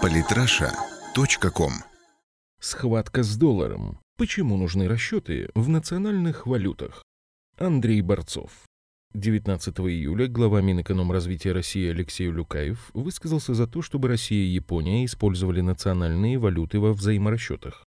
Политраша.ком. Схватка с долларом. Почему нужны расчеты в национальных валютах? Андрей Борцов. 19 июля глава Минэкономразвития России Алексей Улюкаев высказался за то, чтобы Россия и Япония использовали национальные валюты во взаиморасчетах.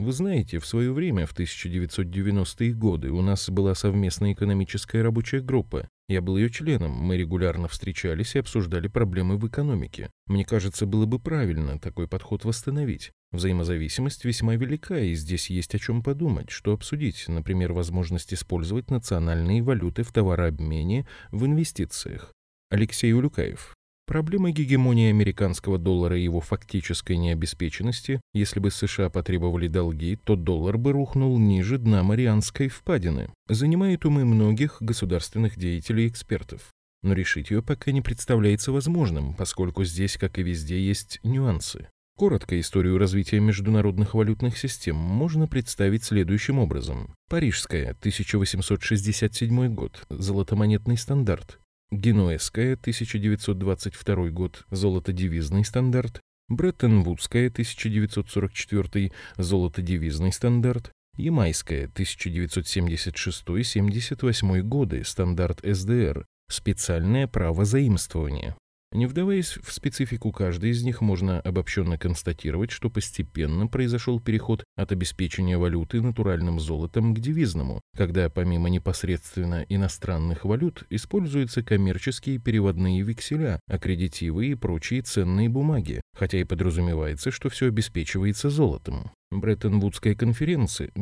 Вы знаете, в свое время, в 1990-е годы, у нас была совместная экономическая рабочая группа. Я был ее членом, мы регулярно встречались и обсуждали проблемы в экономике. Мне кажется, было бы правильно такой подход восстановить. Взаимозависимость весьма велика, и здесь есть о чем подумать, что обсудить, например, возможность использовать национальные валюты в товарообмене, в инвестициях. Алексей Улюкаев. Проблема гегемонии американского доллара и его фактической необеспеченности. Если бы США потребовали долги, то доллар бы рухнул ниже дна Марианской впадины. Занимает умы многих государственных деятелей и экспертов. Но решить ее пока не представляется возможным, поскольку здесь, как и везде, есть нюансы. Коротко историю развития международных валютных систем можно представить следующим образом. Парижская, 1867 год, золотомонетный стандарт. Генуэзская, 1922 год, золотодевизный стандарт, Бреттон-Вудская, 1944, золотодевизный стандарт, Ямайская, 1976-78 годы, стандарт СДР, специальное право заимствования. Не вдаваясь в специфику каждой из них, можно обобщенно констатировать, что постепенно произошел переход от обеспечения валюты натуральным золотом к девизному, когда помимо непосредственно иностранных валют используются коммерческие переводные векселя, аккредитивы и прочие ценные бумаги, хотя и подразумевается, что все обеспечивается золотом. Бреттон-Вудская конференция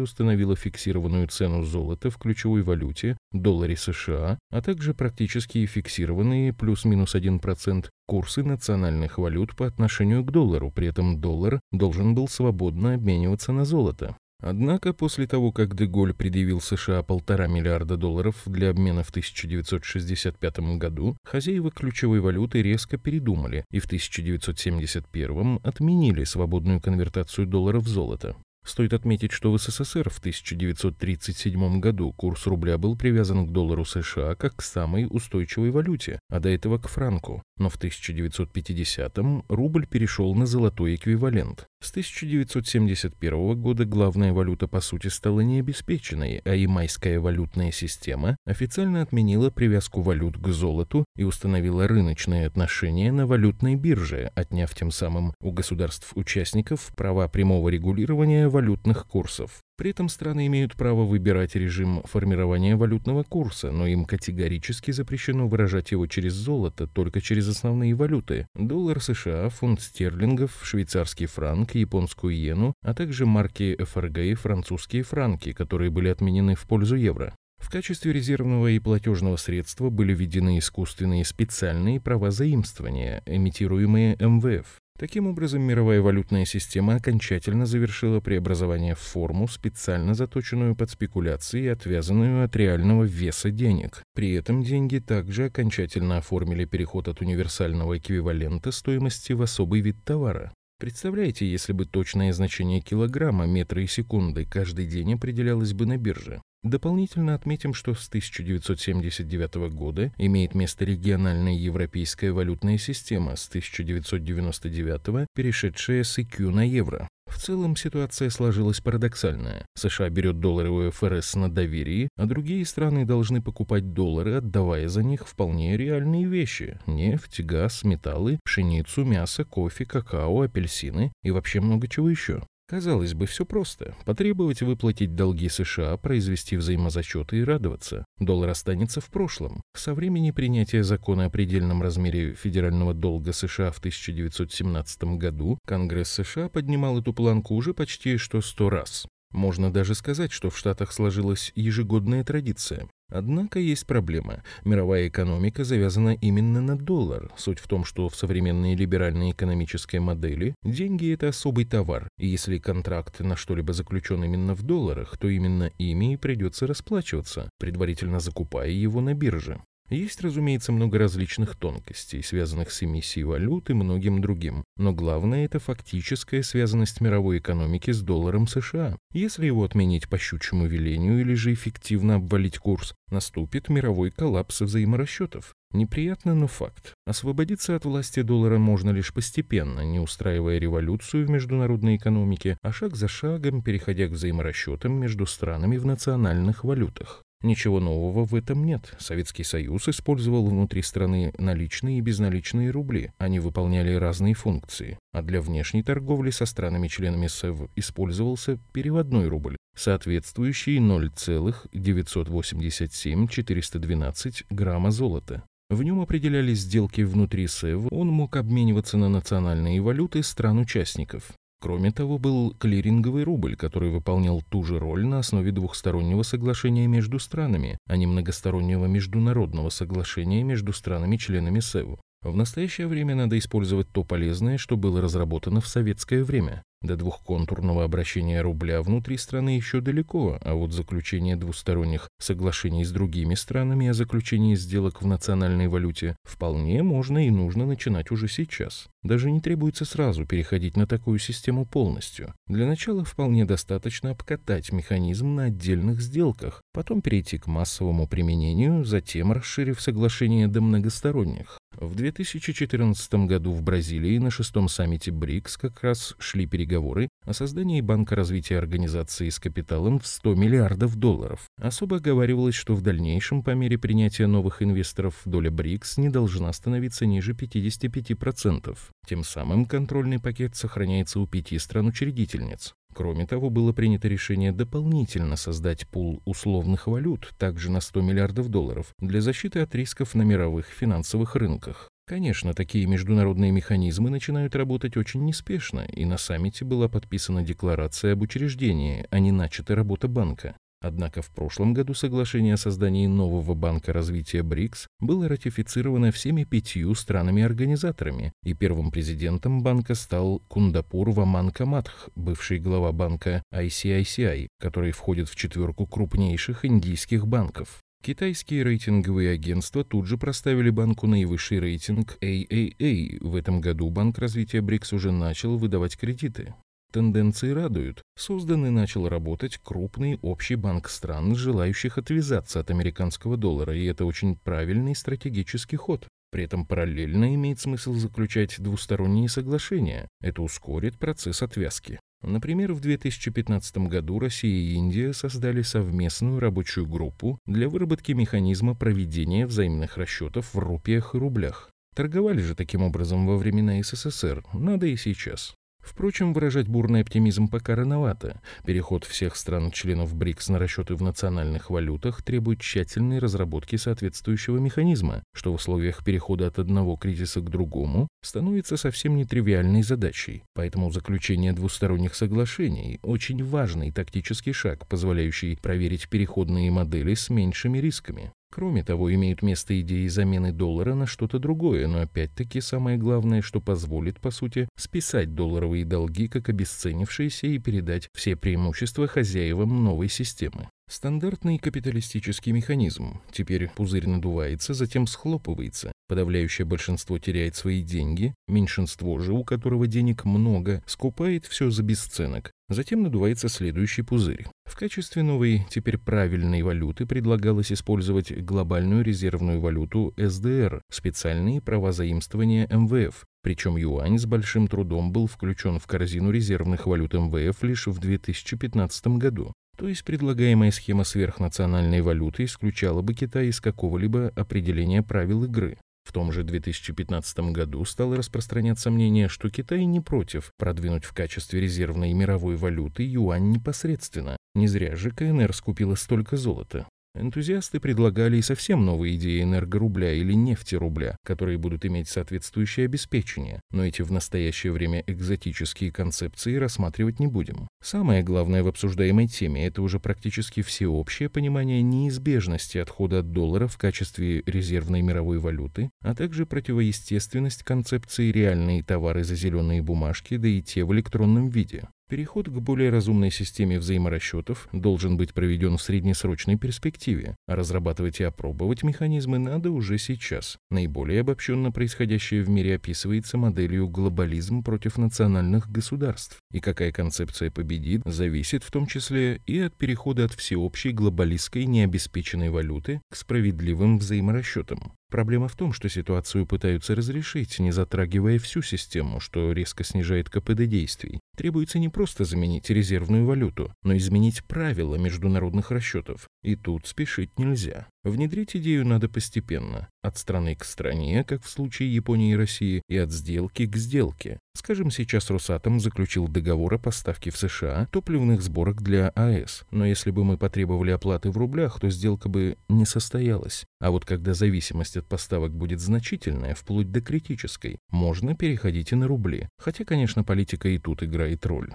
установила фиксированную цену золота в ключевой валюте, долларе США, а также практически фиксированные плюс-минус 1% курсы национальных валют по отношению к доллару, при этом доллар должен был свободно обмениваться на золото. Однако после того, как де Голль предъявил США 1,5 миллиарда долларов для обмена в 1965 году, хозяева ключевой валюты резко передумали и в 1971 отменили свободную конвертацию доллара в золото. Стоит отметить, что в СССР в 1937 году курс рубля был привязан к доллару США как к самой устойчивой валюте, а до этого к франку. Но в 1950-м рубль перешел на золотой эквивалент. С 1971 года главная валюта по сути стала необеспеченной, а ямайская валютная система официально отменила привязку валют к золоту и установила рыночные отношения на валютной бирже, отняв тем самым у государств-участников права прямого регулирования валютных курсов. При этом страны имеют право выбирать режим формирования валютного курса, но им категорически запрещено выражать его через золото, только через основные валюты – доллар США, фунт стерлингов, швейцарский франк, японскую иену, а также марки ФРГ и французские франки, которые были отменены в пользу евро. В качестве резервного и платежного средства были введены искусственные специальные права заимствования, эмитируемые МВФ. Таким образом, мировая валютная система окончательно завершила преобразование в форму, специально заточенную под спекуляции и отвязанную от реального веса денег. При этом деньги также окончательно оформили переход от универсального эквивалента стоимости в особый вид товара. Представляете, если бы точное значение килограмма, метра и секунды каждый день определялось бы на бирже? Дополнительно отметим, что с 1979 года имеет место региональная европейская валютная система, с 1999 перешедшая с ICU на евро. В целом ситуация сложилась парадоксальная. США берет долларовую ФРС на доверии, а другие страны должны покупать доллары, отдавая за них вполне реальные вещи – нефть, газ, металлы, пшеницу, мясо, кофе, какао, апельсины и вообще много чего еще. Казалось бы, все просто. Потребовать выплатить долги США, произвести взаимозачеты и радоваться. Доллар останется в прошлом. Со времени принятия закона о предельном размере федерального долга США в 1917 году Конгресс США поднимал эту планку уже почти что 100 раз. Можно даже сказать, что в Штатах сложилась ежегодная традиция. Однако есть проблема. Мировая экономика завязана именно на доллар. Суть в том, что в современной либеральной экономической модели деньги – это особый товар, и если контракт на что-либо заключен именно в долларах, то именно ими и придется расплачиваться, предварительно закупая его на бирже. Есть, разумеется, много различных тонкостей, связанных с эмиссией валют и многим другим, но главное – это фактическая связанность мировой экономики с долларом США. Если его отменить по щучьему велению или же эффективно обвалить курс, наступит мировой коллапс взаиморасчетов. Неприятно, но факт. Освободиться от власти доллара можно лишь постепенно, не устраивая революцию в международной экономике, а шаг за шагом переходя к взаиморасчетам между странами в национальных валютах. Ничего нового в этом нет. Советский Союз использовал внутри страны наличные и безналичные рубли. Они выполняли разные функции. А для внешней торговли со странами-членами СЭВ использовался переводной рубль, соответствующий 0,987,412 грамма золота. В нем определялись сделки внутри СЭВ, он мог обмениваться на национальные валюты стран-участников. Кроме того, был клиринговый рубль, который выполнял ту же роль на основе двухстороннего соглашения между странами, а не многостороннего международного соглашения между странами-членами СЭВ. В настоящее время надо использовать то полезное, что было разработано в советское время. До двухконтурного обращения рубля внутри страны еще далеко, а вот заключение двусторонних соглашений с другими странами о заключении сделок в национальной валюте вполне можно и нужно начинать уже сейчас. Даже не требуется сразу переходить на такую систему полностью. Для начала вполне достаточно обкатать механизм на отдельных сделках, потом перейти к массовому применению, затем расширив соглашение до многосторонних. В 2014 году в Бразилии на 6-м саммите БРИКС как раз шли переговоры о создании Банка развития организации с капиталом в 100 миллиардов долларов. Особо оговаривалось, что в дальнейшем по мере принятия новых инвесторов доля БРИКС не должна становиться ниже 55%. Тем самым контрольный пакет сохраняется у 5 стран-учредительниц. Кроме того, было принято решение дополнительно создать пул условных валют, также на 100 миллиардов долларов, для защиты от рисков на мировых финансовых рынках. Конечно, такие международные механизмы начинают работать очень неспешно, и на саммите была подписана декларация об учреждении, а не начата работа банка. Однако в прошлом году соглашение о создании нового Банка развития БРИКС было ратифицировано всеми 5 странами-организаторами, и первым президентом банка стал Кундапур Ваман Каматх, бывший глава банка ICICI, который входит в 4 крупнейших индийских банков. Китайские рейтинговые агентства тут же проставили банку наивысший рейтинг ААА. В этом году Банк развития БРИКС уже начал выдавать кредиты. Тенденции радуют. Создан и начал работать крупный общий банк стран, желающих отвязаться от американского доллара, и это очень правильный стратегический ход. При этом параллельно имеет смысл заключать двусторонние соглашения. Это ускорит процесс отвязки. Например, в 2015 году Россия и Индия создали совместную рабочую группу для выработки механизма проведения взаимных расчетов в рупиях и рублях. Торговали же таким образом во времена СССР, надо и сейчас. Впрочем, выражать бурный оптимизм пока рановато. Переход всех стран-членов БРИКС на расчеты в национальных валютах требует тщательной разработки соответствующего механизма, что в условиях перехода от одного кризиса к другому становится совсем нетривиальной задачей. Поэтому заключение двусторонних соглашений – очень важный тактический шаг, позволяющий проверить переходные модели с меньшими рисками. Кроме того, имеют место идеи замены доллара на что-то другое, но опять-таки самое главное, что позволит, по сути, списать долларовые долги как обесценившиеся и передать все преимущества хозяевам новой системы. Стандартный капиталистический механизм. Теперь пузырь надувается, затем схлопывается. Подавляющее большинство теряет свои деньги, меньшинство же, у которого денег много, скупает все за бесценок. Затем надувается следующий пузырь. В качестве новой, теперь правильной валюты предлагалось использовать глобальную резервную валюту СДР, специальные права заимствования МВФ. Причем юань с большим трудом был включен в корзину резервных валют МВФ лишь в 2015 году. То есть предлагаемая схема сверхнациональной валюты исключала бы Китай из какого-либо определения правил игры. В том же 2015 году стало распространяться мнение, что Китай не против продвинуть в качестве резервной мировой валюты юань непосредственно. Не зря же КНР скупила столько золота. Энтузиасты предлагали и совсем новые идеи энергорубля или нефтерубля, которые будут иметь соответствующее обеспечение, но эти в настоящее время экзотические концепции рассматривать не будем. Самое главное в обсуждаемой теме – это уже практически всеобщее понимание неизбежности отхода от доллара в качестве резервной мировой валюты, а также противоестественность концепции реальные товары за зеленые бумажки, да и те в электронном виде. Переход к более разумной системе взаиморасчетов должен быть проведен в среднесрочной перспективе, а разрабатывать и опробовать механизмы надо уже сейчас. Наиболее обобщенно происходящее в мире описывается моделью «глобализм против национальных государств», и какая концепция победит, зависит в том числе и от перехода от всеобщей глобалистской необеспеченной валюты к справедливым взаиморасчетам. Проблема в том, что ситуацию пытаются разрешить, не затрагивая всю систему, что резко снижает КПД действий. Требуется не просто заменить резервную валюту, но изменить правила международных расчетов. И тут спешить нельзя. Внедрить идею надо постепенно. От страны к стране, как в случае Японии и России, и от сделки к сделке. Скажем, сейчас Росатом заключил договор о поставке в США топливных сборок для АЭС, но если бы мы потребовали оплаты в рублях, то сделка бы не состоялась. А вот когда зависимость от поставок будет значительная, вплоть до критической, можно переходить и на рубли. Хотя, конечно, политика и тут играет роль.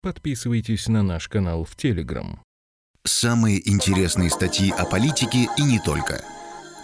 Подписывайтесь на наш канал в Telegram. Самые интересные статьи о политике и не только.